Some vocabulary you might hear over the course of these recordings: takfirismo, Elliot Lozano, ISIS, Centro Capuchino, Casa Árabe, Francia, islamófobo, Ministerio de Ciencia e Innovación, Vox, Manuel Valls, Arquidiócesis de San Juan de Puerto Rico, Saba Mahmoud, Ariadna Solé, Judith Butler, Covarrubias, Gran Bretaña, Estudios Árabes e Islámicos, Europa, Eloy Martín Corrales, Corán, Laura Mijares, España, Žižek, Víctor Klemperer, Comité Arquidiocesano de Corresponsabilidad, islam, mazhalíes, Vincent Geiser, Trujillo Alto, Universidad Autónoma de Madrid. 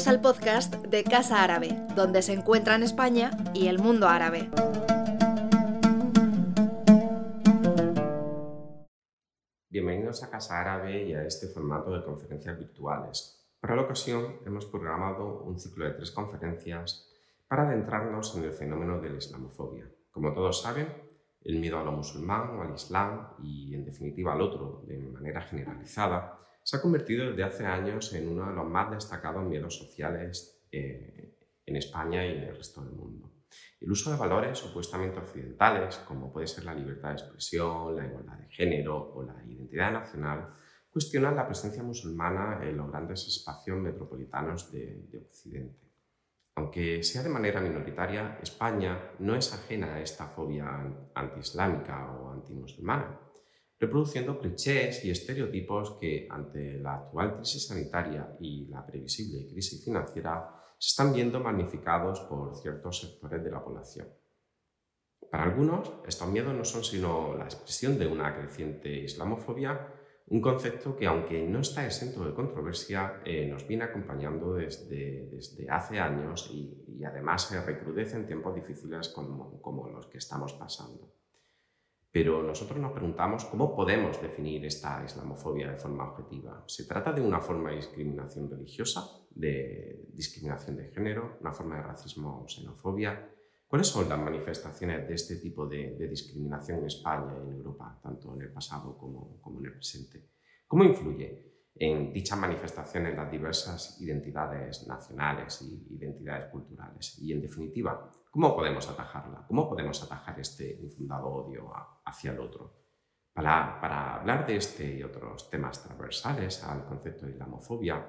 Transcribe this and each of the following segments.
Bienvenidos al podcast de Casa Árabe, donde se encuentran España y el mundo árabe. Bienvenidos a Casa Árabe y a este formato de conferencias virtuales. Para la ocasión hemos programado un ciclo de 3 conferencias para adentrarnos en el fenómeno de la islamofobia. Como todos saben, el miedo a lo musulmán o al islam y, en definitiva, al otro de manera generalizada se ha convertido desde hace años en uno de los más destacados miedos sociales en España y en el resto del mundo. El uso de valores supuestamente occidentales, como puede ser la libertad de expresión, la igualdad de género o la identidad nacional, cuestiona la presencia musulmana en los grandes espacios metropolitanos de Occidente. Aunque sea de manera minoritaria, España no es ajena a esta fobia antiislámica o antimusulmana, reproduciendo clichés y estereotipos que, ante la actual crisis sanitaria y la previsible crisis financiera, se están viendo magnificados por ciertos sectores de la población. Para algunos, estos miedos no son sino la expresión de una creciente islamofobia, un concepto que, aunque no está exento de controversia, nos viene acompañando desde hace años y además se recrudece en tiempos difíciles como los que estamos pasando. Pero nosotros nos preguntamos cómo podemos definir esta islamofobia de forma objetiva. ¿Se trata de una forma de discriminación religiosa, de discriminación de género, una forma de racismo o xenofobia? ¿Cuáles son las manifestaciones de este tipo de discriminación en España y en Europa, tanto en el pasado como en el presente? ¿Cómo influye en dichas manifestaciones las diversas identidades nacionales e identidades culturales? Y, en definitiva, ¿cómo podemos atajarla? ¿Cómo podemos atajar este infundado odio hacia el otro? Para hablar de este y otros temas transversales al concepto de islamofobia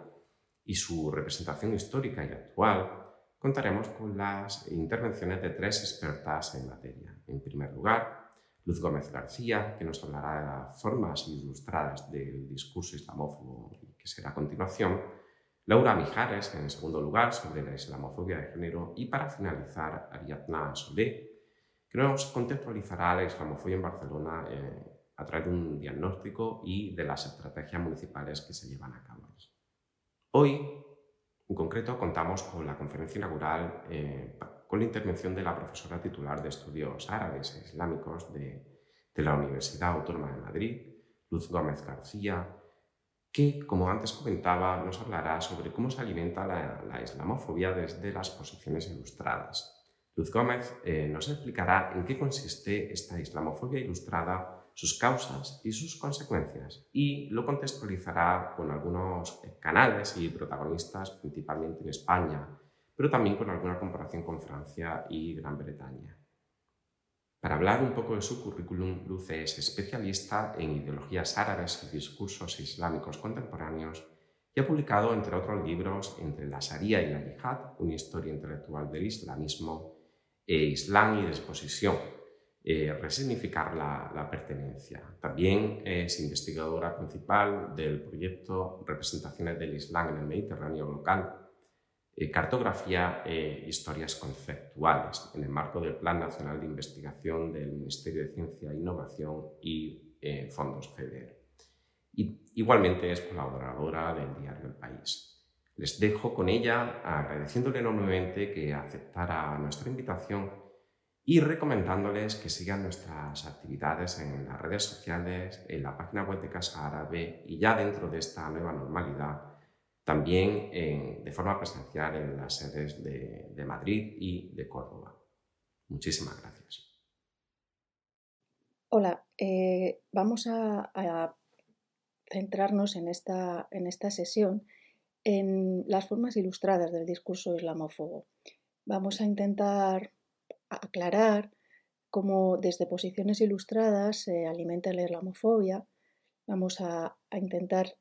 y su representación histórica y actual, contaremos con las intervenciones de 3 expertas en materia. En primer lugar, Luz Gómez García, que nos hablará de las formas ilustradas del discurso islamófobo, que será a continuación. Laura Mijares, en segundo lugar, sobre la islamofobia de género. Y para finalizar, Ariadna Solé, que nos contextualizará la islamofobia en Barcelona a través de un diagnóstico y de las estrategias municipales que se llevan a cabo. Hoy, en concreto, contamos con la conferencia inaugural con la intervención de la profesora titular de Estudios Árabes e Islámicos de la Universidad Autónoma de Madrid, Luz Gómez García, que, como antes comentaba, nos hablará sobre cómo se alimenta la islamofobia desde las posiciones ilustradas. Luz Gómez nos explicará en qué consiste esta islamofobia ilustrada, sus causas y sus consecuencias, y lo contextualizará con algunos canales y protagonistas, principalmente en España, pero también con alguna comparación con Francia y Gran Bretaña. Para hablar un poco de su currículum, Luz es especialista en ideologías árabes y discursos islámicos contemporáneos y ha publicado, entre otros libros, Entre la Sharia y la Yihad, una historia intelectual del islamismo, Islam y Desposesión, resignificar la pertenencia. También es investigadora principal del proyecto Representaciones del Islam en el Mediterráneo Local, cartografía e historias conceptuales en el marco del Plan Nacional de Investigación del Ministerio de Ciencia e Innovación y Fondos FEDER. Igualmente es colaboradora del diario El País. Les dejo con ella, agradeciéndole enormemente que aceptara nuestra invitación y recomendándoles que sigan nuestras actividades en las redes sociales, en la página web de Casa Árabe y, ya dentro de esta nueva normalidad, también de forma presencial en las sedes de Madrid y de Córdoba. Muchísimas gracias. Hola, vamos a centrarnos en esta sesión en las formas ilustradas del discurso islamófobo. Vamos a intentar aclarar cómo desde posiciones ilustradas se alimenta la islamofobia. Vamos a intentar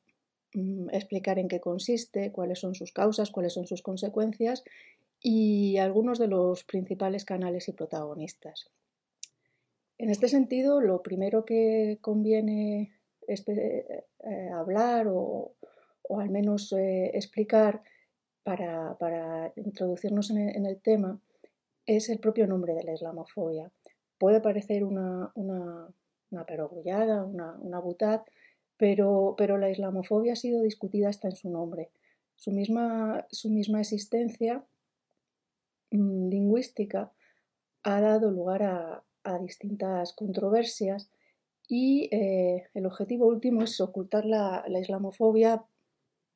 explicar en qué consiste, cuáles son sus causas, cuáles son sus consecuencias y algunos de los principales canales y protagonistas. En este sentido, lo primero que conviene hablar o al menos explicar para introducirnos en el tema es el propio nombre de la islamofobia. Puede parecer una perogrullada, una butad, pero la islamofobia ha sido discutida hasta en su nombre. su misma existencia lingüística ha dado lugar a distintas controversias y el objetivo último es ocultar la islamofobia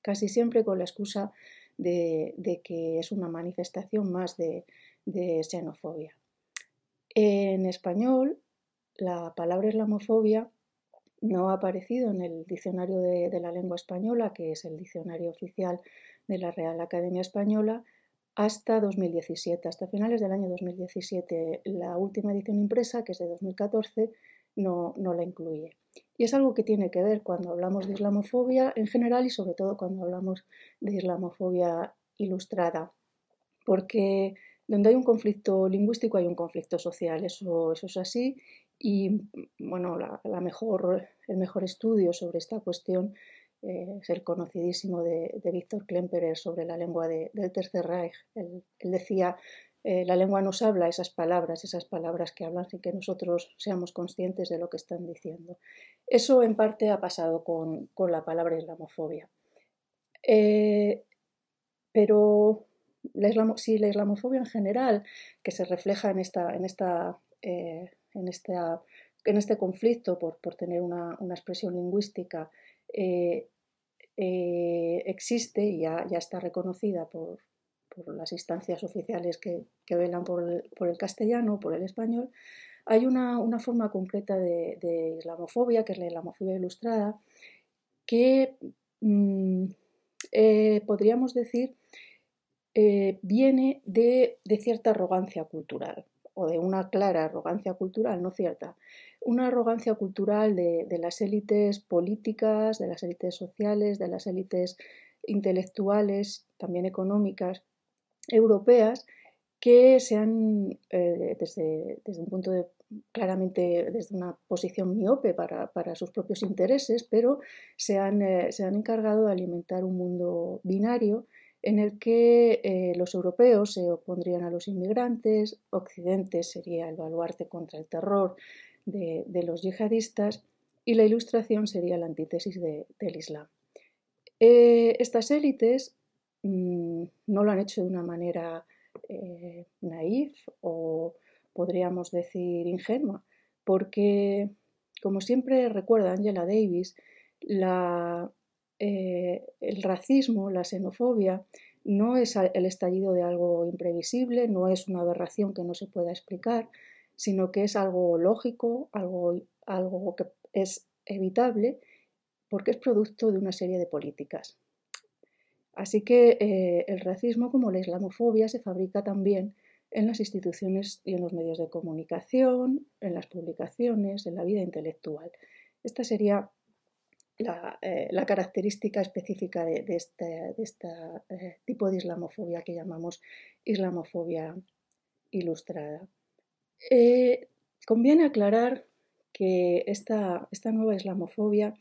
casi siempre con la excusa de que es una manifestación más de xenofobia. En español, la palabra islamofobia no ha aparecido en el Diccionario de la Lengua Española, que es el diccionario oficial de la Real Academia Española, hasta 2017, hasta finales del año 2017. La última edición impresa, que es de 2014, no la incluye. Y es algo que tiene que ver cuando hablamos de islamofobia en general y sobre todo cuando hablamos de islamofobia ilustrada, porque donde hay un conflicto lingüístico hay un conflicto social, eso es así. Y bueno, el mejor estudio sobre esta cuestión es el conocidísimo de Víctor Klemperer sobre la lengua del Tercer Reich. Él decía, la lengua nos habla esas palabras que hablan sin que nosotros seamos conscientes de lo que están diciendo. Eso en parte ha pasado con la palabra islamofobia. Pero la islamofobia en general, que se refleja en este conflicto por tener una expresión lingüística, existe y ya está reconocida por las instancias oficiales que velan por el castellano, por el español. Hay una forma concreta de islamofobia, que es la islamofobia ilustrada, que podríamos decir viene de cierta arrogancia cultural, o de una clara arrogancia cultural, no cierta, una arrogancia cultural de las élites políticas, de las élites sociales, de las élites intelectuales, también económicas, europeas, que se han, desde una posición miope para sus propios intereses, pero se han encargado de alimentar un mundo binario en el que los europeos se opondrían a los inmigrantes, Occidente sería el baluarte contra el terror de los yihadistas y la Ilustración sería la antítesis del Islam. Estas élites no lo han hecho de una manera naif o podríamos decir ingenua, porque, como siempre recuerda Angela Davis, el racismo, la xenofobia, no es el estallido de algo imprevisible, no es una aberración que no se pueda explicar, sino que es algo lógico, algo que es evitable, porque es producto de una serie de políticas. Así que el racismo, como la islamofobia, se fabrica también en las instituciones y en los medios de comunicación, en las publicaciones, en la vida intelectual. Esta sería la característica específica de este tipo de islamofobia que llamamos islamofobia ilustrada. Conviene aclarar que esta nueva islamofobia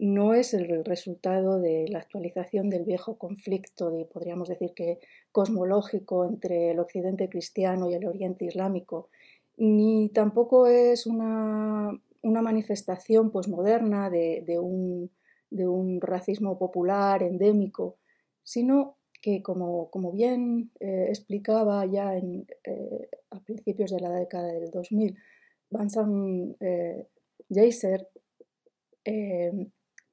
no es el resultado de la actualización del viejo conflicto, podríamos decir que cosmológico, entre el occidente cristiano y el oriente islámico, ni tampoco es una manifestación posmoderna de un racismo popular endémico, sino que, como bien explicaba ya a principios de la década del 2000, Vincent Geiser,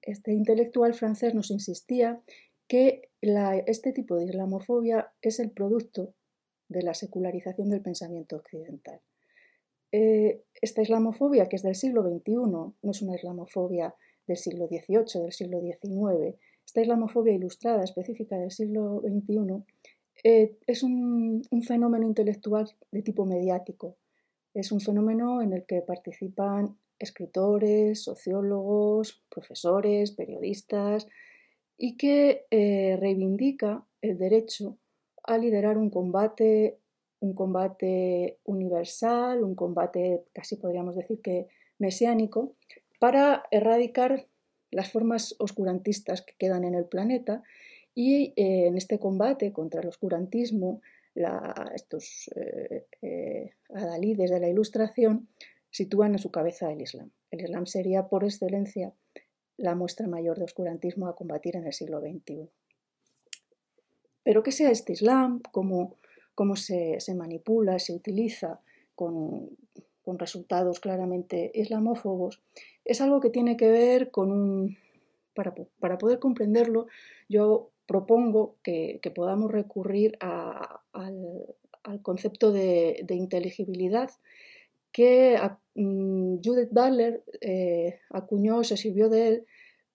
este intelectual francés, nos insistía que este tipo de islamofobia es el producto de la secularización del pensamiento occidental. Esta islamofobia, que es del siglo XXI, no es una islamofobia del siglo XVIII, del siglo XIX, esta islamofobia ilustrada específica del siglo XXI es un fenómeno intelectual de tipo mediático. Es un fenómeno en el que participan escritores, sociólogos, profesores, periodistas, y que reivindica el derecho a liderar un combate universal, un combate casi podríamos decir que mesiánico, para erradicar las formas oscurantistas que quedan en el planeta. Y en este combate contra el oscurantismo, estos adalides de la Ilustración sitúan a su cabeza el Islam. El Islam sería por excelencia la muestra mayor de oscurantismo a combatir en el siglo XXI. pero que sea este Islam, cómo se manipula, se utiliza con resultados claramente islamófobos, es algo que tiene que ver con un... Para poder comprenderlo, yo propongo que podamos recurrir al concepto de inteligibilidad que Judith Butler acuñó, se sirvió de él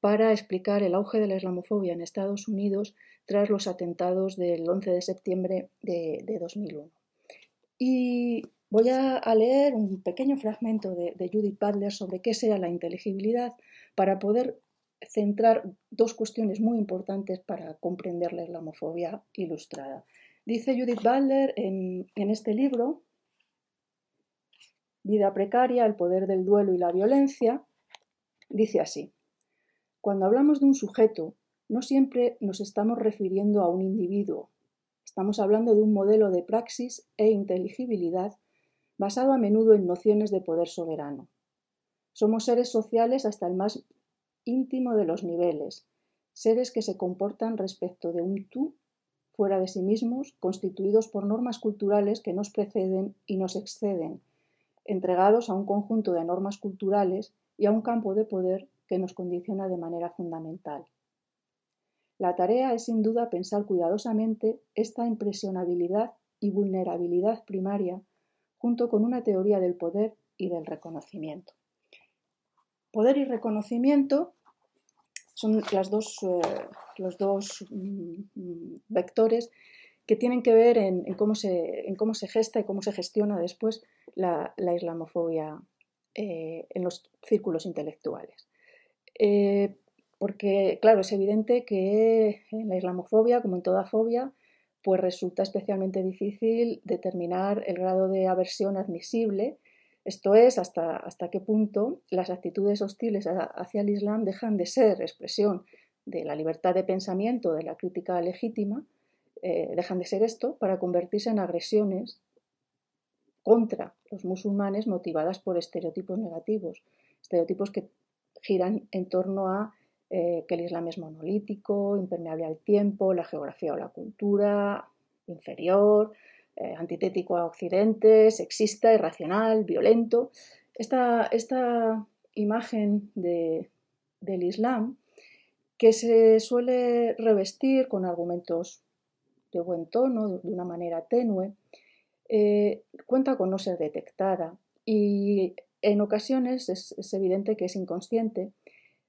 para explicar el auge de la islamofobia en Estados Unidos tras los atentados del 11 de septiembre de 2001. Y voy a leer un pequeño fragmento de Judith Butler sobre qué sea la inteligibilidad para poder centrar dos cuestiones muy importantes para comprender la islamofobia ilustrada. Dice Judith Butler en este libro, Vida precaria, el poder del duelo y la violencia, dice así: cuando hablamos de un sujeto, no siempre nos estamos refiriendo a un individuo. Estamos hablando de un modelo de praxis e inteligibilidad basado a menudo en nociones de poder soberano. Somos seres sociales hasta el más íntimo de los niveles, seres que se comportan respecto de un tú fuera de sí mismos, constituidos por normas culturales que nos preceden y nos exceden, entregados a un conjunto de normas culturales y a un campo de poder que nos condiciona de manera fundamental. La tarea es sin duda pensar cuidadosamente esta impresionabilidad y vulnerabilidad primaria junto con una teoría del poder y del reconocimiento. Poder y reconocimiento son los dos vectores que tienen que ver en cómo se gesta y cómo se gestiona después la islamofobia en los círculos intelectuales. Porque, claro, es evidente que en la islamofobia, como en toda fobia, pues resulta especialmente difícil determinar el grado de aversión admisible. Esto es, hasta qué punto las actitudes hostiles hacia el Islam dejan de ser expresión de la libertad de pensamiento, de la crítica legítima, dejan de ser esto para convertirse en agresiones contra los musulmanes motivadas por estereotipos negativos, estereotipos que giran en torno a que el Islam es monolítico, impermeable al tiempo, la geografía o la cultura, inferior, antitético a Occidente, sexista, irracional, violento. Esta imagen del Islam, que se suele revestir con argumentos de buen tono, de una manera tenue, cuenta con no ser detectada y en ocasiones es evidente que es inconsciente,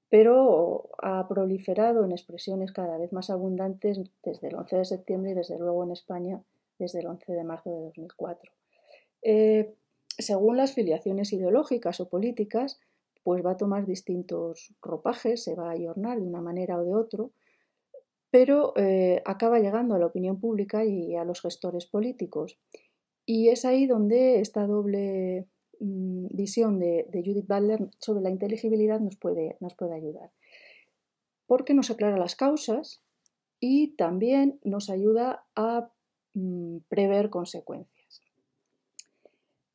pero ha proliferado en expresiones cada vez más abundantes desde el 11 de septiembre y desde luego en España desde el 11 de marzo de 2004. Según las filiaciones ideológicas o políticas, pues va a tomar distintos ropajes, se va a adornar de una manera o de otra, pero acaba llegando a la opinión pública y a los gestores políticos. Y es ahí donde esta doble visión de Judith Butler sobre la inteligibilidad nos puede ayudar, porque nos aclara las causas y también nos ayuda a prever consecuencias.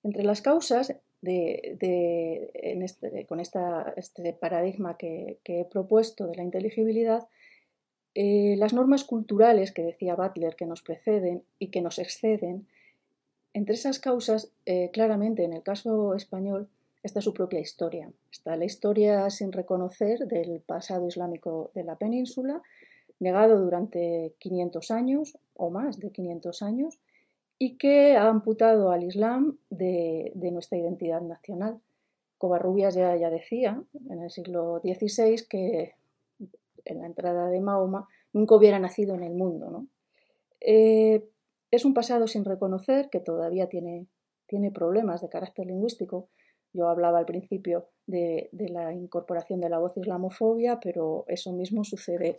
Entre las causas con este paradigma que he propuesto de la inteligibilidad, las normas culturales que decía Butler que nos preceden y que nos exceden, entre esas causas, claramente en el caso español, está su propia historia. Está la historia sin reconocer del pasado islámico de la península, negado durante 500 años o más de 500 años y que ha amputado al Islam de nuestra identidad nacional. Covarrubias ya decía en el siglo XVI que en la entrada de Mahoma nunca hubiera nacido en el mundo, ¿no? Es un pasado sin reconocer que todavía tiene problemas de carácter lingüístico. Yo hablaba al principio de la incorporación de la voz islamofobia, pero eso mismo sucede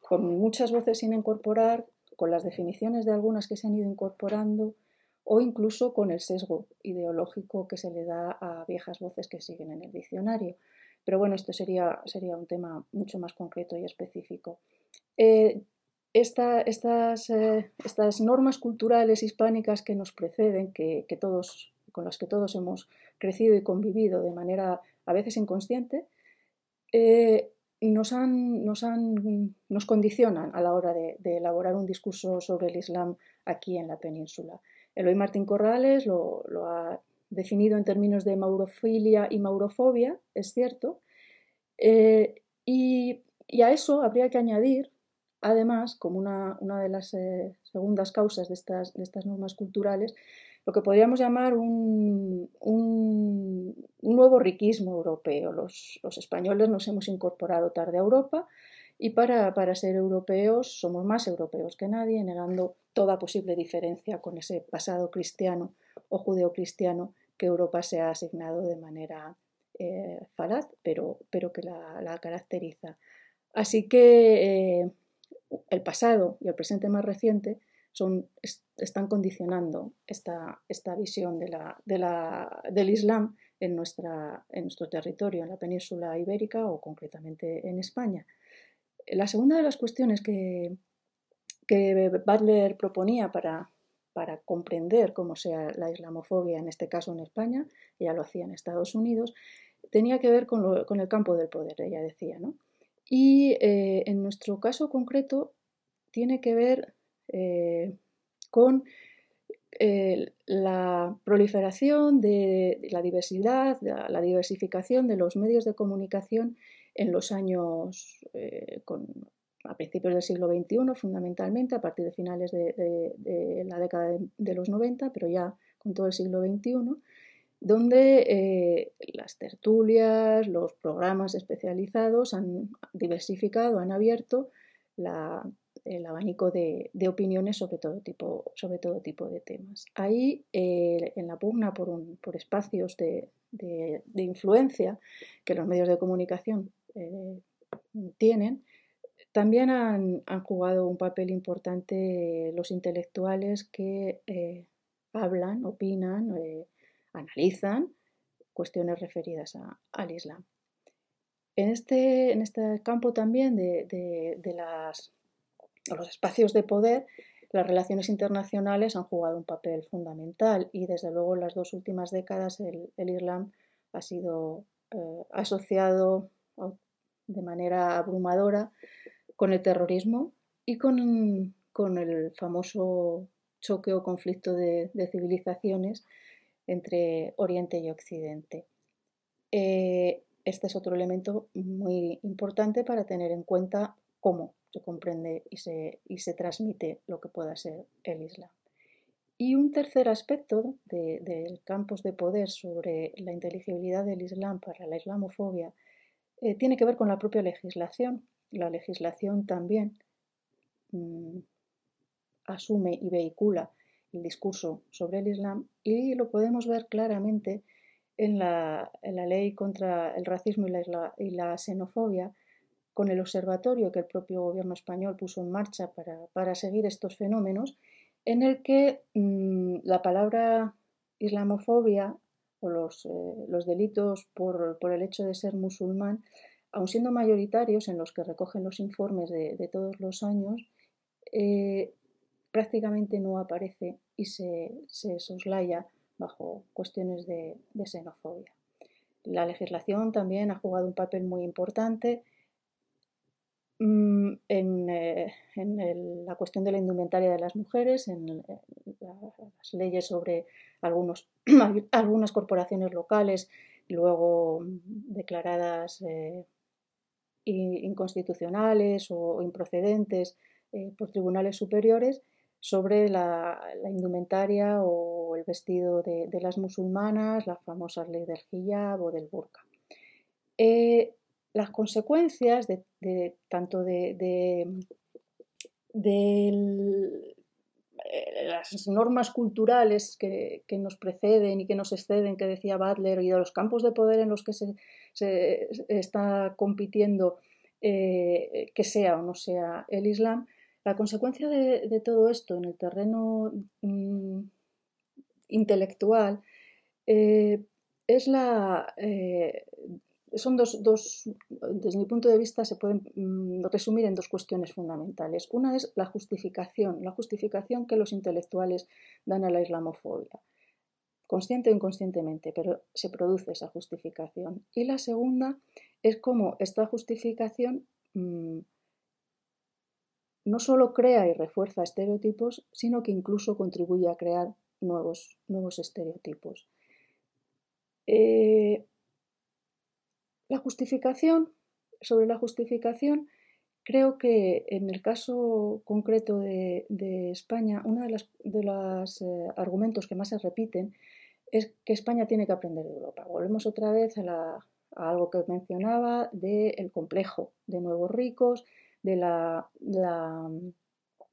con muchas voces sin incorporar, con las definiciones de algunas que se han ido incorporando o incluso con el sesgo ideológico que se le da a viejas voces que siguen en el diccionario. Pero bueno, esto sería un tema mucho más concreto y específico. Estas normas culturales hispánicas que nos preceden, con las que todos hemos crecido y convivido de manera a veces inconsciente, nos condicionan a la hora de elaborar un discurso sobre el Islam aquí en la península. Eloy Martín Corrales lo ha definido en términos de maurofilia y maurofobia, es cierto, y a eso habría que añadir, además, como una de las segundas causas de estas normas culturales, lo que podríamos llamar un nuevo riquismo europeo. Los españoles nos hemos incorporado tarde a Europa y para ser europeos somos más europeos que nadie, negando toda posible diferencia con ese pasado cristiano o judeocristiano que Europa se ha asignado de manera falaz, pero que la caracteriza. Así que el pasado y el presente más reciente están condicionando esta visión del Islam en nuestro territorio, en la península ibérica o concretamente en España. La segunda de las cuestiones que Butler proponía para comprender cómo sea la islamofobia, en este caso en España, ella lo hacía en Estados Unidos, tenía que ver con el campo del poder, ella decía, ¿no? Y en nuestro caso concreto tiene que ver con la proliferación de la diversidad, la diversificación de los medios de comunicación en los años, a principios del siglo XXI fundamentalmente, a partir de finales de la década de los 90, pero ya con todo el siglo XXI, donde las tertulias, los programas especializados han diversificado, han abierto el abanico de opiniones sobre todo tipo de temas. Ahí, en la pugna por espacios de influencia que los medios de comunicación tienen, también han jugado un papel importante los intelectuales que hablan, opinan, analizan cuestiones referidas al Islam. En este campo también de los espacios de poder, las relaciones internacionales han jugado un papel fundamental y desde luego en las dos últimas décadas el Islam ha sido asociado de manera abrumadora con el terrorismo y con el famoso choque o conflicto de civilizaciones entre Oriente y Occidente. Este es otro elemento muy importante para tener en cuenta cómo se comprende y se transmite lo que pueda ser el Islam. Y un tercer aspecto del campo de poder sobre la inteligibilidad del Islam para la islamofobia tiene que ver con la propia legislación. La legislación también asume y vehicula el discurso sobre el Islam y lo podemos ver claramente en la ley contra el racismo y la xenofobia, con el observatorio que el propio gobierno español puso en marcha para seguir estos fenómenos, en el que la palabra islamofobia o los delitos por el hecho de ser musulmán, aun siendo mayoritarios en los que recogen los informes de todos los años, prácticamente no aparece y se soslaya bajo cuestiones de xenofobia. La legislación también ha jugado un papel muy importante en la cuestión de la indumentaria de las mujeres, en las leyes sobre algunas corporaciones locales, luego declaradas inconstitucionales o improcedentes por tribunales superiores, sobre la indumentaria o el vestido de las musulmanas, las famosas leyes del hijab o del burka. Las consecuencias tanto de las normas culturales que nos preceden y que nos exceden, que decía Butler, y de los campos de poder en los que se está compitiendo, que sea o no sea el Islam, la consecuencia de todo esto en el terreno intelectual son desde mi punto de vista se pueden resumir en dos cuestiones fundamentales. Una es la justificación que los intelectuales dan a la islamofobia. consciente o inconscientemente, pero se produce esa justificación. Y la segunda es cómo esta justificación no solo crea y refuerza estereotipos, sino que incluso contribuye a crear nuevos estereotipos. La justificación, sobre la justificación, creo que en el caso concreto de España, uno de los argumentos que más se repiten es que España tiene que aprender de Europa. Volvemos otra vez a algo que mencionaba del complejo de nuevos ricos, de la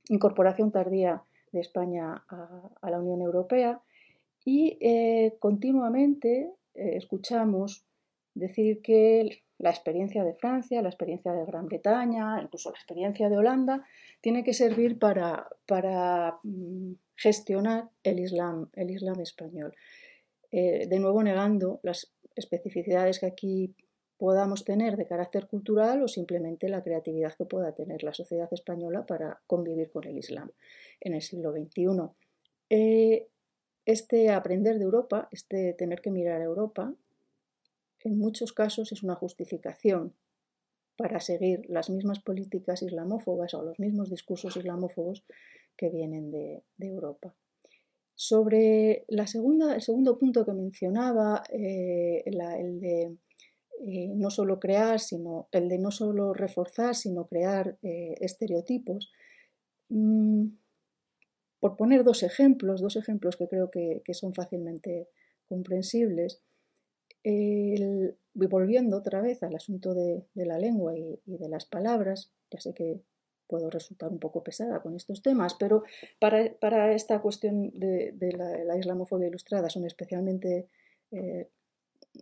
incorporación tardía de España a la Unión Europea, y continuamente escuchamos decir que la experiencia de Francia, la experiencia de Gran Bretaña, incluso la experiencia de Holanda, tiene que servir para gestionar el Islam español. De nuevo negando las especificidades que aquí podamos tener de carácter cultural o simplemente la creatividad que pueda tener la sociedad española para convivir con el Islam en el siglo XXI. Este aprender de Europa, este tener que mirar a Europa, en muchos casos es una justificación para seguir las mismas políticas islamófobas o los mismos discursos islamófobos que vienen de Europa. Sobre el segundo punto que mencionaba, no solo crear, sino el de no solo reforzar, sino crear estereotipos. Por poner dos ejemplos que creo que son fácilmente comprensibles. Volviendo otra vez al asunto de la lengua y de las palabras, ya sé que puedo resultar un poco pesada con estos temas, pero para esta cuestión de la islamofobia ilustrada son especialmente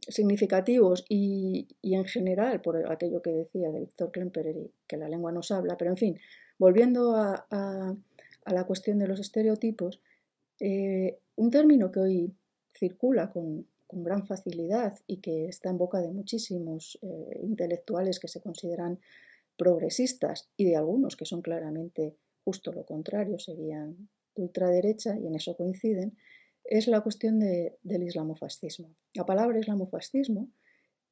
significativos y en general por aquello que decía de Víctor Klemperer, que la lengua nos habla, pero en fin, volviendo a la cuestión de los estereotipos, un término que hoy circula con gran facilidad y que está en boca de muchísimos intelectuales que se consideran progresistas y de algunos que son claramente justo lo contrario, serían de ultraderecha y en eso coinciden, es la cuestión del islamofascismo. La palabra islamofascismo,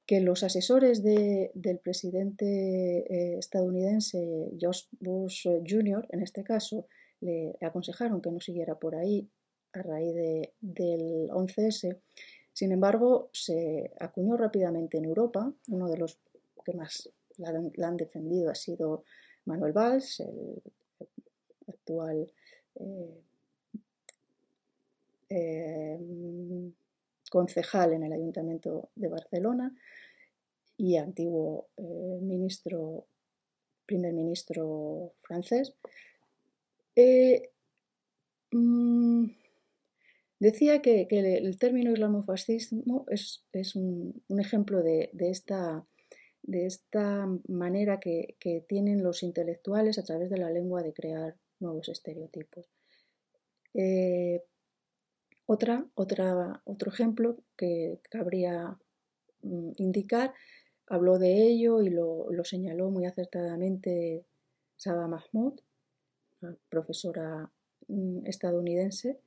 que los asesores del presidente estadounidense George Bush Jr., en este caso, le aconsejaron que no siguiera por ahí a raíz del 11S, sin embargo, se acuñó rápidamente en Europa. Uno de los que más la han defendido ha sido Manuel Valls, el actual concejal en el Ayuntamiento de Barcelona y antiguo primer ministro francés. Decía que el término islamofascismo es un ejemplo de esta manera que tienen los intelectuales a través de la lengua de crear nuevos estereotipos. Otro ejemplo que cabría indicar, habló de ello y lo señaló muy acertadamente Saba Mahmoud, una profesora estadounidense,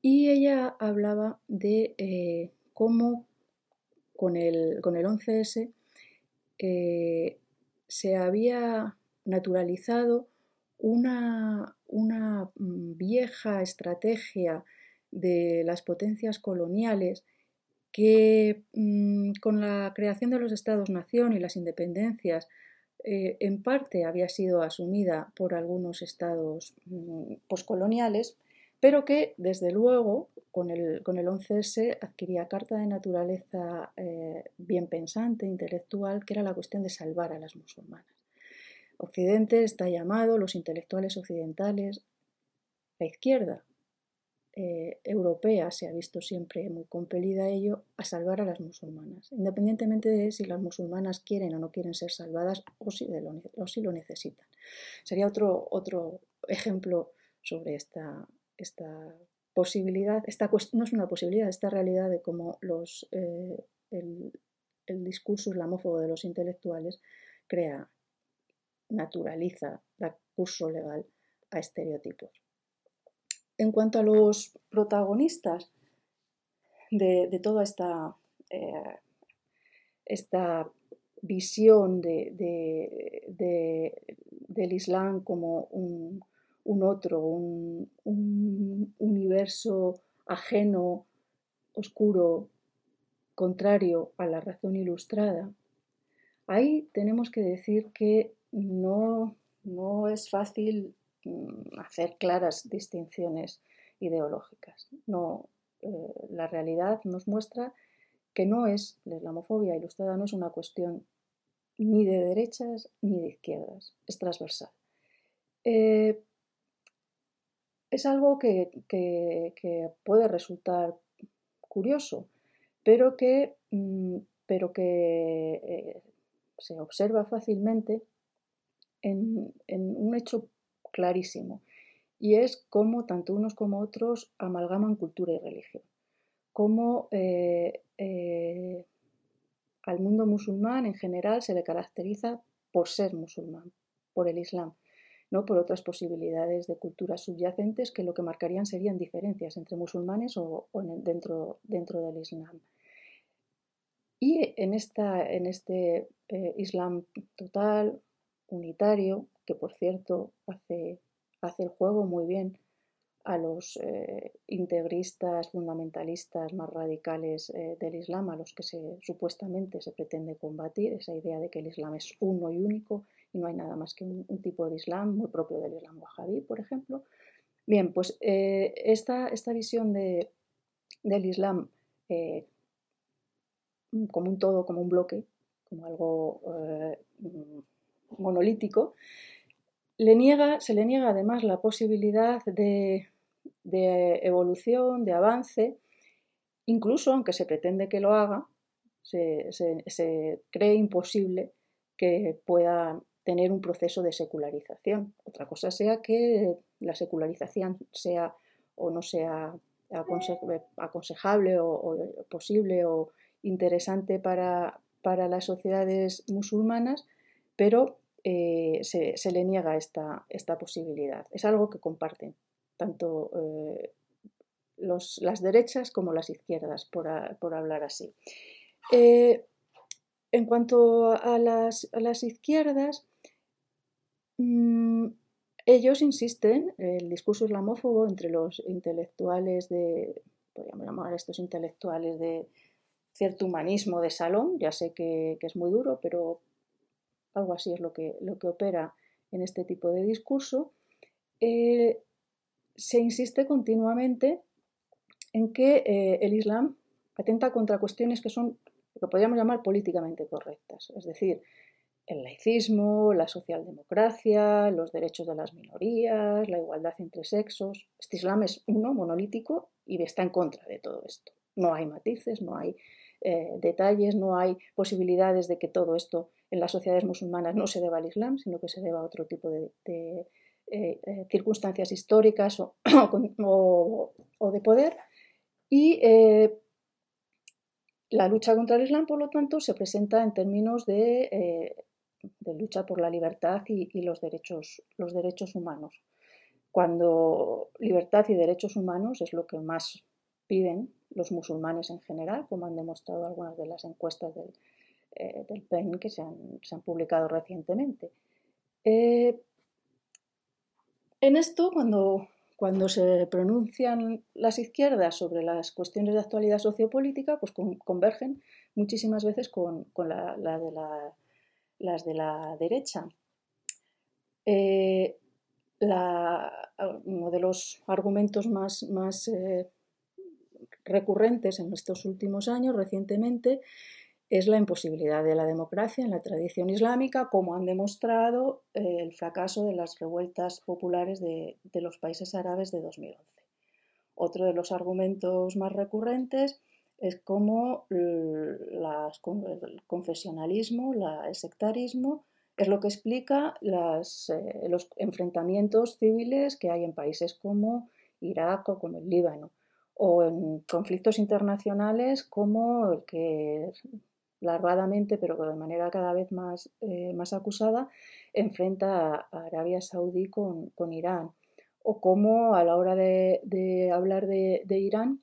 y ella hablaba de cómo con el 11S se había naturalizado una vieja estrategia de las potencias coloniales que con la creación de los estados-nación y las independencias en parte había sido asumida por algunos estados poscoloniales, pero que, desde luego, con el 11S adquiría carta de naturaleza bien pensante, intelectual, que era la cuestión de salvar a las musulmanas. Occidente está llamado, los intelectuales occidentales, la izquierda europea se ha visto siempre muy compelida a ello, a salvar a las musulmanas, independientemente de si las musulmanas quieren o no quieren ser salvadas o si lo necesitan. Sería otro ejemplo sobre esta posibilidad, no es una posibilidad, esta realidad de cómo el discurso islamófobo de los intelectuales crea, naturaliza, da curso legal a estereotipos. En cuanto a los protagonistas, de toda esta visión del Islam como un otro, un universo ajeno, oscuro, contrario a la razón ilustrada. Ahí tenemos que decir que no es fácil hacer claras distinciones ideológicas. No, la realidad nos muestra que no es, la islamofobia ilustrada no es una cuestión ni de derechas ni de izquierdas, es transversal. Es algo que puede resultar curioso, pero que se observa fácilmente en un hecho clarísimo, y es cómo tanto unos como otros amalgaman cultura y religión, cómo al mundo musulmán en general se le caracteriza por ser musulmán, por el Islam, no por otras posibilidades de culturas subyacentes que lo que marcarían serían diferencias entre musulmanes o dentro del Islam. Y en este Islam total, unitario, que por cierto hace el juego muy bien a los integristas, fundamentalistas más radicales del Islam, a los que supuestamente se pretende combatir, esa idea de que el Islam es uno y único y no hay nada más que un tipo de Islam, muy propio del Islam wahabí, por ejemplo. Bien, pues esta visión del Islam como un todo, como un bloque, como algo monolítico, se le niega además la posibilidad de evolución, de avance, incluso aunque se pretende que lo haga, se cree imposible que pueda tener un proceso de secularización. Otra cosa sea que la secularización sea o no sea aconsejable o posible o interesante para las sociedades musulmanas, pero se le niega esta posibilidad. Es algo que comparten tanto las derechas como las izquierdas, por hablar así. En cuanto a las izquierdas, ellos insisten, el discurso islamófobo entre los intelectuales podríamos llamar a estos intelectuales de cierto humanismo de salón, ya sé que es muy duro, pero algo así es lo que opera en este tipo de discurso. Se insiste continuamente en que el Islam atenta contra cuestiones que son lo que podríamos llamar políticamente correctas, es decir, el laicismo, la socialdemocracia, los derechos de las minorías, la igualdad entre sexos. Este Islam es uno, monolítico, y está en contra de todo esto. No hay matices, no hay detalles, no hay posibilidades de que todo esto en las sociedades musulmanas no se deba al Islam, sino que se deba a otro tipo de circunstancias históricas o de poder. Y la lucha contra el Islam, por lo tanto, se presenta en términos de lucha por la libertad y los derechos humanos. Cuando libertad y derechos humanos es lo que más piden los musulmanes en general, como han demostrado algunas de las encuestas del PEN que se han publicado recientemente. En esto, cuando se pronuncian las izquierdas sobre las cuestiones de actualidad sociopolítica, pues convergen muchísimas veces con las de la derecha. Uno de los argumentos más recurrentes en estos últimos años, recientemente, es la imposibilidad de la democracia en la tradición islámica, como han demostrado el fracaso de las revueltas populares de los países árabes de 2011. Otro de los argumentos más recurrentes es cómo el confesionalismo, el sectarismo, es lo que explica los enfrentamientos civiles que hay en países como Irak o como el Líbano, o en conflictos internacionales como el que larvadamente, pero de manera cada vez más acusada, enfrenta a Arabia Saudí con Irán, o como a la hora de hablar de Irán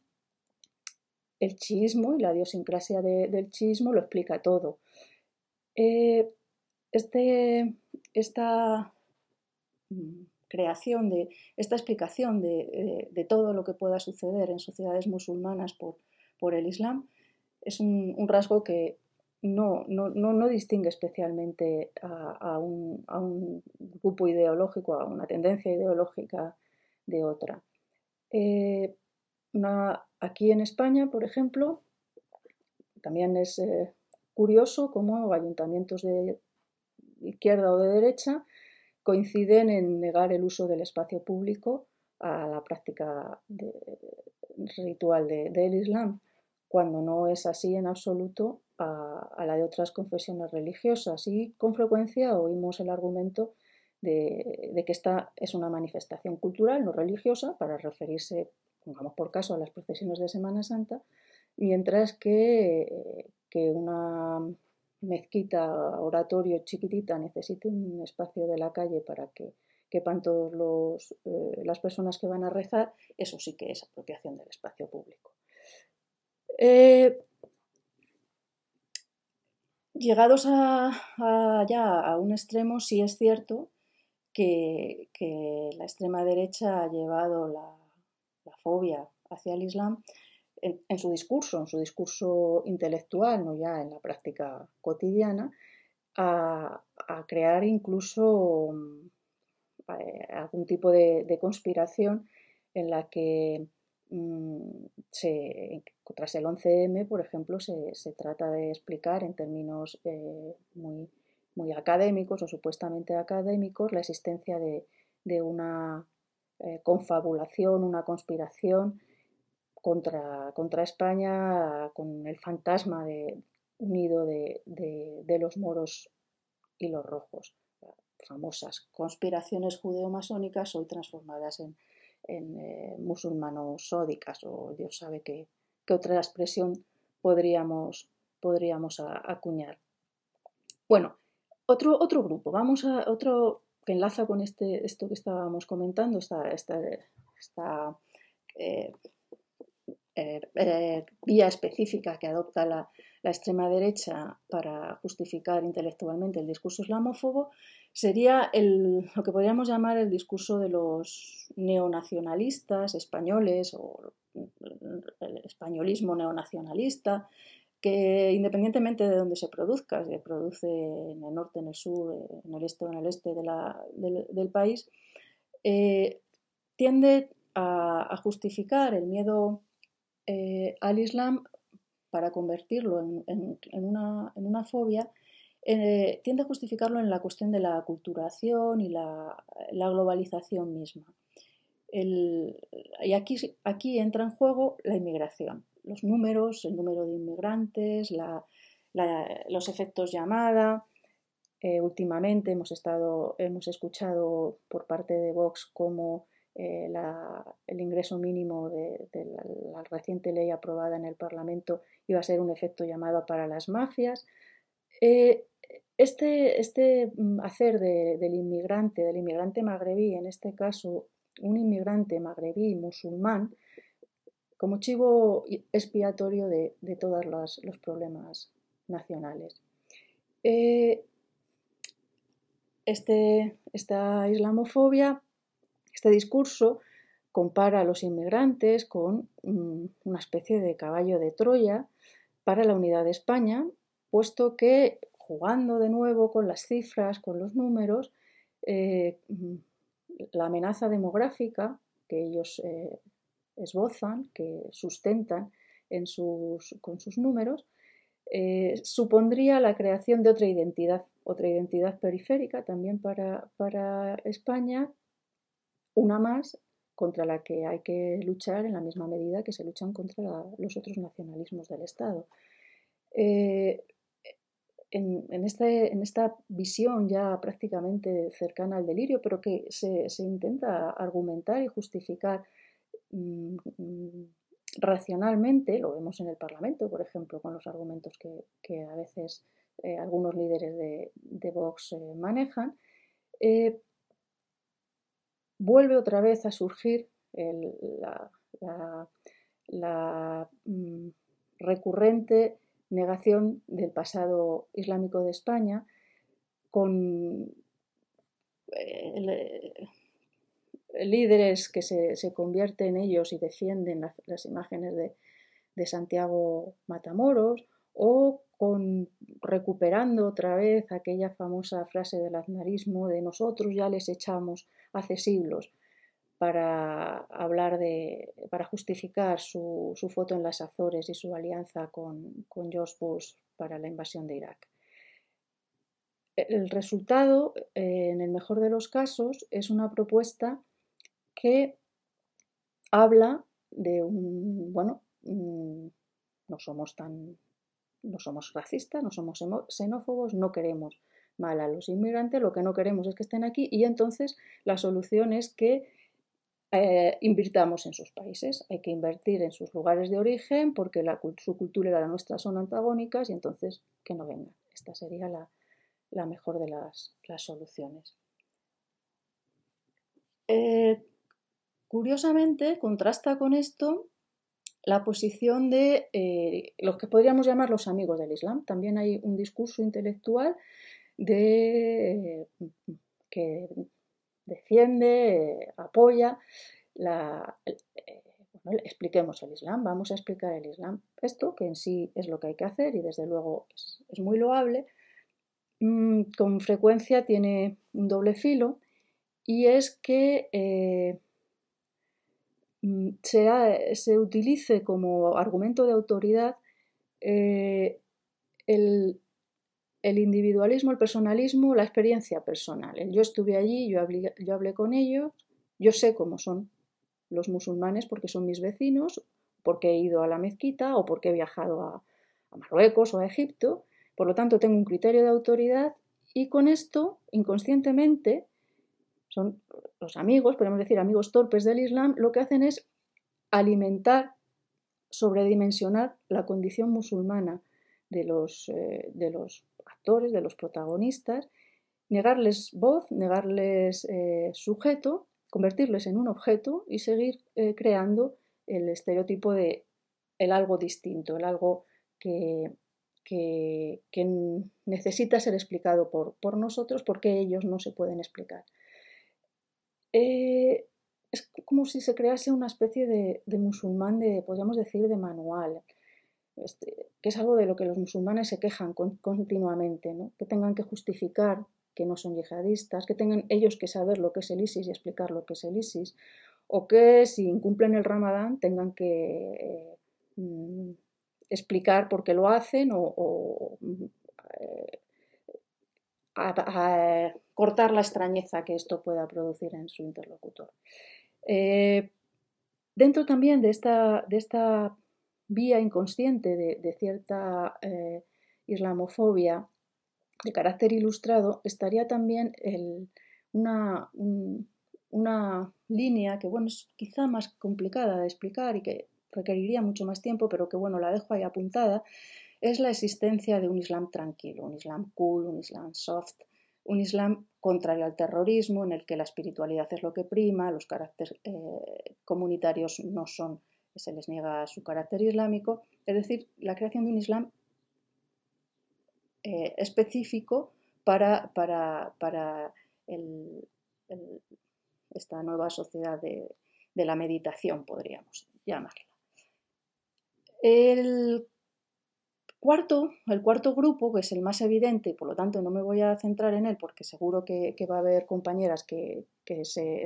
el chiismo y la idiosincrasia del chiismo lo explica todo. Esta creación, esta explicación de todo lo que pueda suceder en sociedades musulmanas por el Islam es un rasgo que no distingue especialmente a un grupo ideológico, a una tendencia ideológica de otra. Aquí en España, por ejemplo, también es curioso cómo ayuntamientos de izquierda o de derecha coinciden en negar el uso del espacio público a la práctica ritual del Islam, cuando no es así en absoluto a la de otras confesiones religiosas, y con frecuencia oímos el argumento de que esta es una manifestación cultural, no religiosa, para referirse, pongamos por caso, a las procesiones de Semana Santa, mientras que una mezquita, oratorio chiquitita, necesite un espacio de la calle para que quepan todas las personas que van a rezar. Eso sí que es apropiación del espacio público. Llegados ya a un extremo, sí es cierto que la extrema derecha ha llevado la fobia hacia el Islam en su discurso intelectual, no ya en la práctica cotidiana, a crear incluso algún tipo de conspiración en la que tras el 11M, por ejemplo, se trata de explicar en términos muy, muy académicos o supuestamente académicos la existencia de una confabulación, una conspiración contra España, con el fantasma unido de los moros y los rojos. Famosas conspiraciones judeomasónicas hoy transformadas en musulmano-sódicas, o Dios sabe qué otra expresión podríamos acuñar. Bueno, otro grupo, vamos a otro que enlaza con esto que estábamos comentando, esta vía específica que adopta la extrema derecha para justificar intelectualmente el discurso islamófobo, sería lo que podríamos llamar el discurso de los neonacionalistas españoles, o el españolismo neonacionalista, que independientemente de dónde se produzca, se produce en el norte, en el sur, en el este o en el este del país, tiende a justificar el miedo al Islam para convertirlo en una fobia, tiende a justificarlo en la cuestión de la aculturación y la globalización misma. Y aquí entra en juego la inmigración, los números, el número de inmigrantes, los efectos llamada. Últimamente hemos escuchado por parte de Vox cómo el ingreso mínimo de la reciente ley aprobada en el Parlamento iba a ser un efecto llamado para las mafias. Este hacer del inmigrante magrebí, en este caso un inmigrante magrebí musulmán, como chivo expiatorio de todos los problemas nacionales. Esta islamofobia, este discurso compara a los inmigrantes con una especie de caballo de Troya para la unidad de España, puesto que, jugando de nuevo con las cifras, con los números, la amenaza demográfica que ellos esbozan, que sustentan con sus números, supondría la creación de otra identidad periférica también para España, una más contra la que hay que luchar en la misma medida que se luchan contra los otros nacionalismos del Estado. En esta visión ya prácticamente cercana al delirio, pero que se intenta argumentar y justificar racionalmente, lo vemos en el Parlamento, por ejemplo, con los argumentos que a veces algunos líderes de Vox manejan, vuelve otra vez a surgir la recurrente negación del pasado islámico de España, con líderes que se convierten en ellos y defienden las imágenes de Santiago Matamoros, o recuperando otra vez aquella famosa frase del aznarismo de nosotros ya les echamos hace siglos, para justificar su foto en las Azores y su alianza con George Bush para la invasión de Irak. El resultado, en el mejor de los casos, es una propuesta que habla de no somos racistas, no somos xenófobos, no queremos mal a los inmigrantes, lo que no queremos es que estén aquí, y entonces la solución es que invirtamos en sus países. Hay que invertir en sus lugares de origen porque su cultura y la nuestra son antagónicas, y entonces que no vengan. Esta sería la mejor de las soluciones. Curiosamente, contrasta con esto la posición de los que podríamos llamar los amigos del Islam. También hay un discurso intelectual que defiende, apoya, expliquemos el Islam, vamos a explicar el Islam. Esto que en sí es lo que hay que hacer y desde luego es muy loable, con frecuencia tiene un doble filo, y es que se utilice como argumento de autoridad el individualismo, el personalismo, la experiencia personal. Yo estuve allí, yo hablé con ellos, yo sé cómo son los musulmanes porque son mis vecinos, porque he ido a la mezquita o porque he viajado a Marruecos o a Egipto. Por lo tanto, tengo un criterio de autoridad, y con esto, inconscientemente, son los amigos, podemos decir amigos torpes del Islam, lo que hacen es alimentar, sobredimensionar la condición musulmana de los actores, de los protagonistas, negarles voz, negarles sujeto, convertirles en un objeto y seguir creando el estereotipo de el algo distinto, el algo que necesita ser explicado por nosotros porque ellos no se pueden explicar. Es como si se crease una especie de musulmán, podríamos decir, de manual, que es algo de lo que los musulmanes se quejan continuamente, ¿no? Que tengan que justificar que no son yihadistas, que tengan ellos que saber lo que es el ISIS y explicar lo que es el ISIS, o que si incumplen el Ramadán tengan que explicar por qué lo hacen, o cortar la extrañeza que esto pueda producir en su interlocutor. Dentro también de esta vía inconsciente de cierta islamofobia de carácter ilustrado, estaría también una línea que es quizá más complicada de explicar y que requeriría mucho más tiempo, pero que la dejo ahí apuntada. Es la existencia de un Islam tranquilo, un Islam cool, un Islam soft, un Islam contrario al terrorismo, en el que la espiritualidad es lo que prima, los caracteres comunitarios no son, se les niega su carácter islámico, es decir, la creación de un Islam específico para esta nueva sociedad de la meditación, podríamos llamarla. El cuarto grupo, que es el más evidente, y por lo tanto no me voy a centrar en él porque seguro que va a haber compañeras que se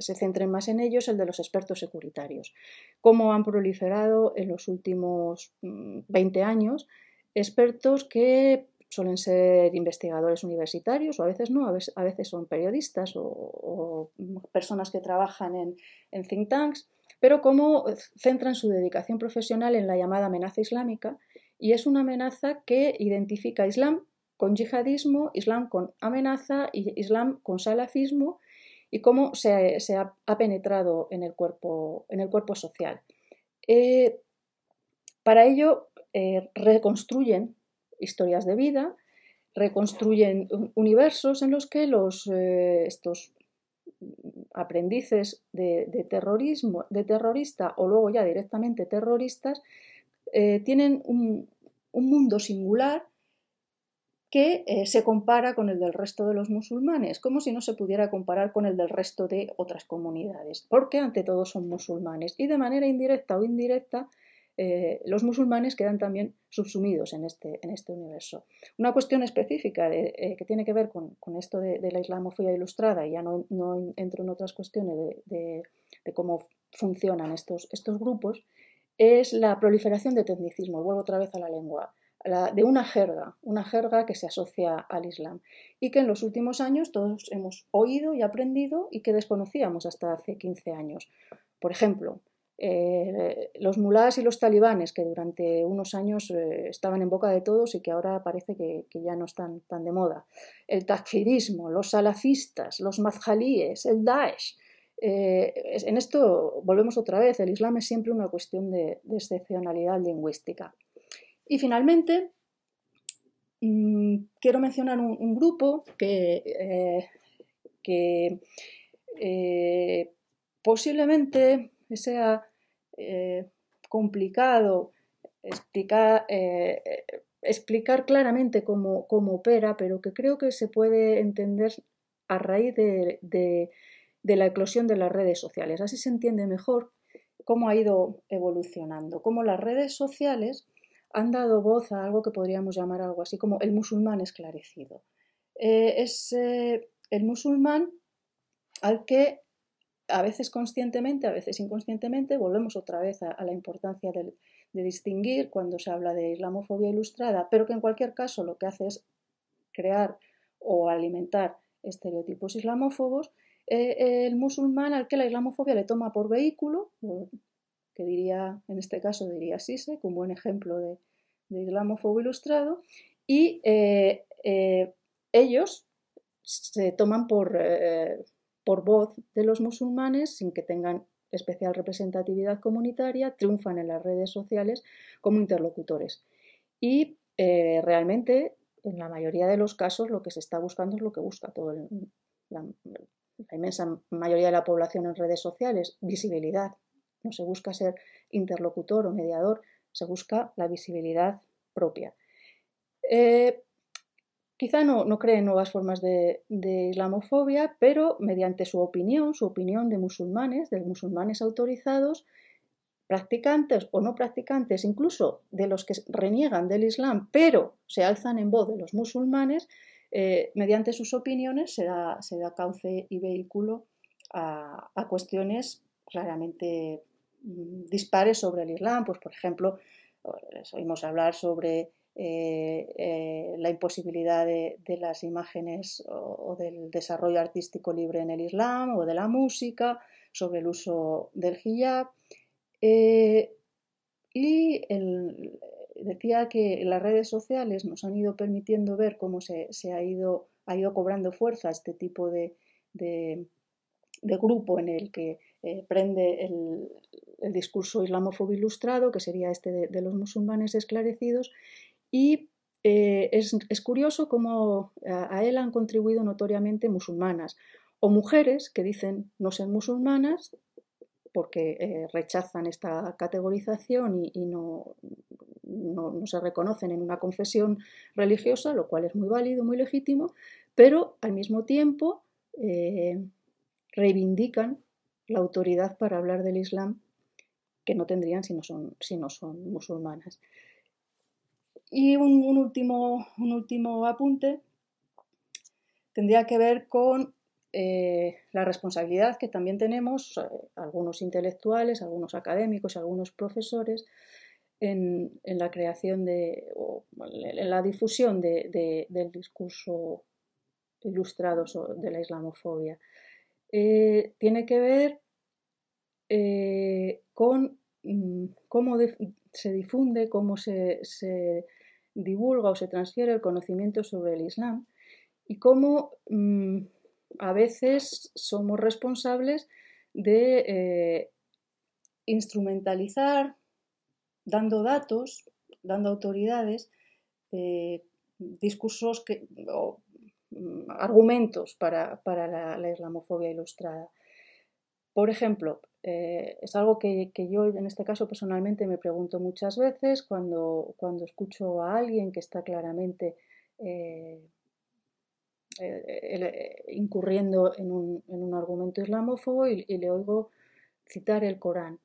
centren más en ellos, el de los expertos securitarios. Cómo han proliferado en los últimos 20 años expertos que suelen ser investigadores universitarios, o a veces no, a veces son periodistas o personas que trabajan en think tanks, pero cómo centran su dedicación profesional en la llamada amenaza islámica, y es una amenaza que identifica Islam con yihadismo, Islam con amenaza y Islam con salafismo, y cómo se ha penetrado en el cuerpo social. Para ello reconstruyen historias de vida, reconstruyen universos en los que estos aprendices de terrorista o luego ya directamente terroristas, tienen un mundo singular que se compara con el del resto de los musulmanes, como si no se pudiera comparar con el del resto de otras comunidades, porque ante todo son musulmanes y de manera indirecta o indirecta los musulmanes quedan también subsumidos en este universo. Una cuestión específica que tiene que ver con esto de la islamofobia ilustrada, y ya no entro en otras cuestiones de cómo funcionan estos grupos, es la proliferación de tecnicismos. Vuelvo otra vez a la lengua, de una jerga que se asocia al Islam y que en los últimos años todos hemos oído y aprendido y que desconocíamos hasta hace 15 años. Por ejemplo, los mulás y los talibanes, que durante unos años estaban en boca de todos y que ahora parece que ya no están tan de moda. El takfirismo, los salafistas, los mazhalíes, el Daesh. En esto volvemos otra vez, el Islam es siempre una cuestión de excepcionalidad lingüística. Y finalmente, quiero mencionar un grupo que posiblemente sea complicado explicar claramente cómo opera, pero que creo que se puede entender a raíz de la eclosión de las redes sociales. Así se entiende mejor cómo ha ido evolucionando, cómo las redes sociales han dado voz a algo que podríamos llamar algo así como el musulmán esclarecido. Es el musulmán al que a veces conscientemente, a veces inconscientemente, volvemos otra vez a la importancia de distinguir cuando se habla de islamofobia ilustrada, pero que en cualquier caso lo que hace es crear o alimentar estereotipos islamófobos, el musulmán al que la islamofobia le toma por vehículo, que diría, en este caso diría Žižek, un buen ejemplo de islamófobo ilustrado, y ellos se toman por voz de los musulmanes sin que tengan especial representatividad comunitaria, triunfan en las redes sociales como interlocutores. Y realmente, en la mayoría de los casos, lo que se está buscando es lo que busca todo la inmensa mayoría de la población en redes sociales, visibilidad. No se busca ser interlocutor o mediador, se busca la visibilidad propia. Quizá no cree en nuevas formas de islamofobia, pero mediante su opinión de musulmanes autorizados, practicantes o no practicantes, incluso de los que reniegan del Islam, pero se alzan en voz de los musulmanes, mediante sus opiniones se da cauce y vehículo a cuestiones claramente dispares sobre el Islam. Pues por ejemplo, oímos hablar sobre la imposibilidad de las imágenes o del desarrollo artístico libre en el Islam o de la música, sobre el uso del hijab. Decía que las redes sociales nos han ido permitiendo ver cómo se ha ido cobrando fuerza este tipo de grupo en el que prende el discurso islamófobo ilustrado, que sería este de los musulmanes esclarecidos, y es curioso cómo a él han contribuido notoriamente musulmanas o mujeres que dicen no ser musulmanas porque rechazan esta categorización y no se reconocen en una confesión religiosa, lo cual es muy válido, muy legítimo, pero al mismo tiempo reivindican la autoridad para hablar del Islam que no tendrían si no son musulmanas. Y un último apunte tendría que ver con la responsabilidad que también tenemos algunos intelectuales, algunos académicos, algunos profesores en la creación en la difusión del discurso ilustrado de la islamofobia. Tiene que ver con cómo se difunde, cómo se divulga o se transfiere el conocimiento sobre el Islam y cómo a veces somos responsables de instrumentalizar, dando datos, dando autoridades, discursos argumentos para la islamofobia ilustrada. Por ejemplo, es algo que yo en este caso personalmente me pregunto muchas veces cuando escucho a alguien que está claramente incurriendo en un argumento islamófobo y le oigo citar el Corán.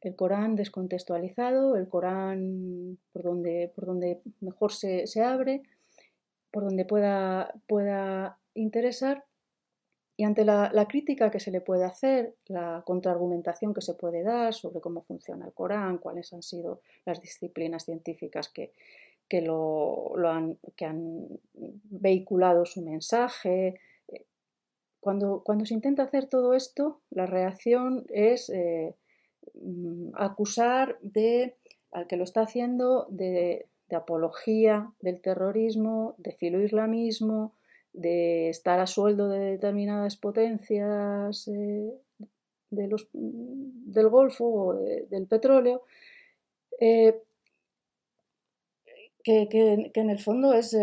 El Corán descontextualizado, el Corán por donde mejor se abre, por donde pueda interesar. Y ante la crítica que se le puede hacer, la contraargumentación que se puede dar sobre cómo funciona el Corán, cuáles han sido las disciplinas científicas que han vehiculado su mensaje. Cuando se intenta hacer todo esto, la reacción es acusar al que lo está haciendo de apología del terrorismo, de filoislamismo, de estar a sueldo de determinadas potencias del Golfo o del petróleo, que en el fondo es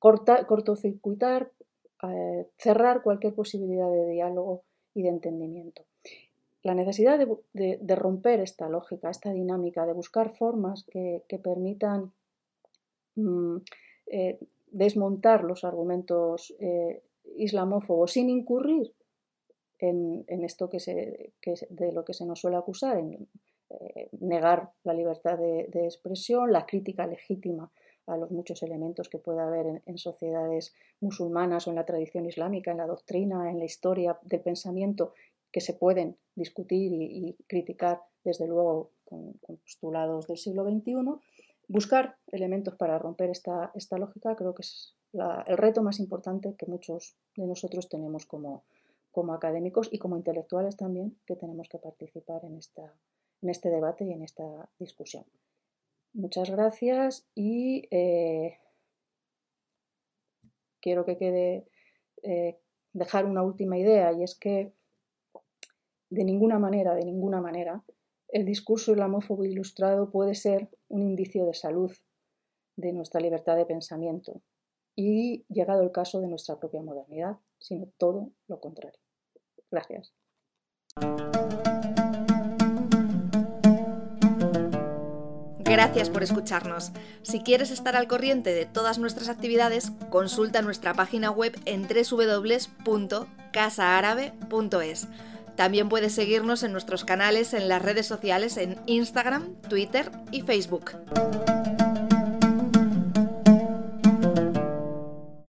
cortocircuitar, cerrar cualquier posibilidad de diálogo y de entendimiento. La necesidad de romper esta lógica, esta dinámica, de buscar formas que permitan desmontar los argumentos islamófobos sin incurrir en esto de lo que se nos suele acusar, en negar la libertad de expresión, la crítica legítima a los muchos elementos que puede haber en sociedades musulmanas o en la tradición islámica, en la doctrina, en la historia del pensamiento, que se pueden discutir y criticar, desde luego, con postulados del siglo XXI. Buscar elementos para romper esta lógica creo que es el reto más importante que muchos de nosotros tenemos como académicos y como intelectuales también, que tenemos que participar en este debate y en esta discusión. Muchas gracias y quiero que quede dejar una última idea, y es que de ninguna manera, el discurso islamófobo ilustrado puede ser un indicio de salud de nuestra libertad de pensamiento y, llegado el caso, de nuestra propia modernidad, sino todo lo contrario. Gracias. Gracias por escucharnos. Si quieres estar al corriente de todas nuestras actividades, consulta nuestra página web en www.casaarabe.es. También puedes seguirnos en nuestros canales en las redes sociales en Instagram, Twitter y Facebook.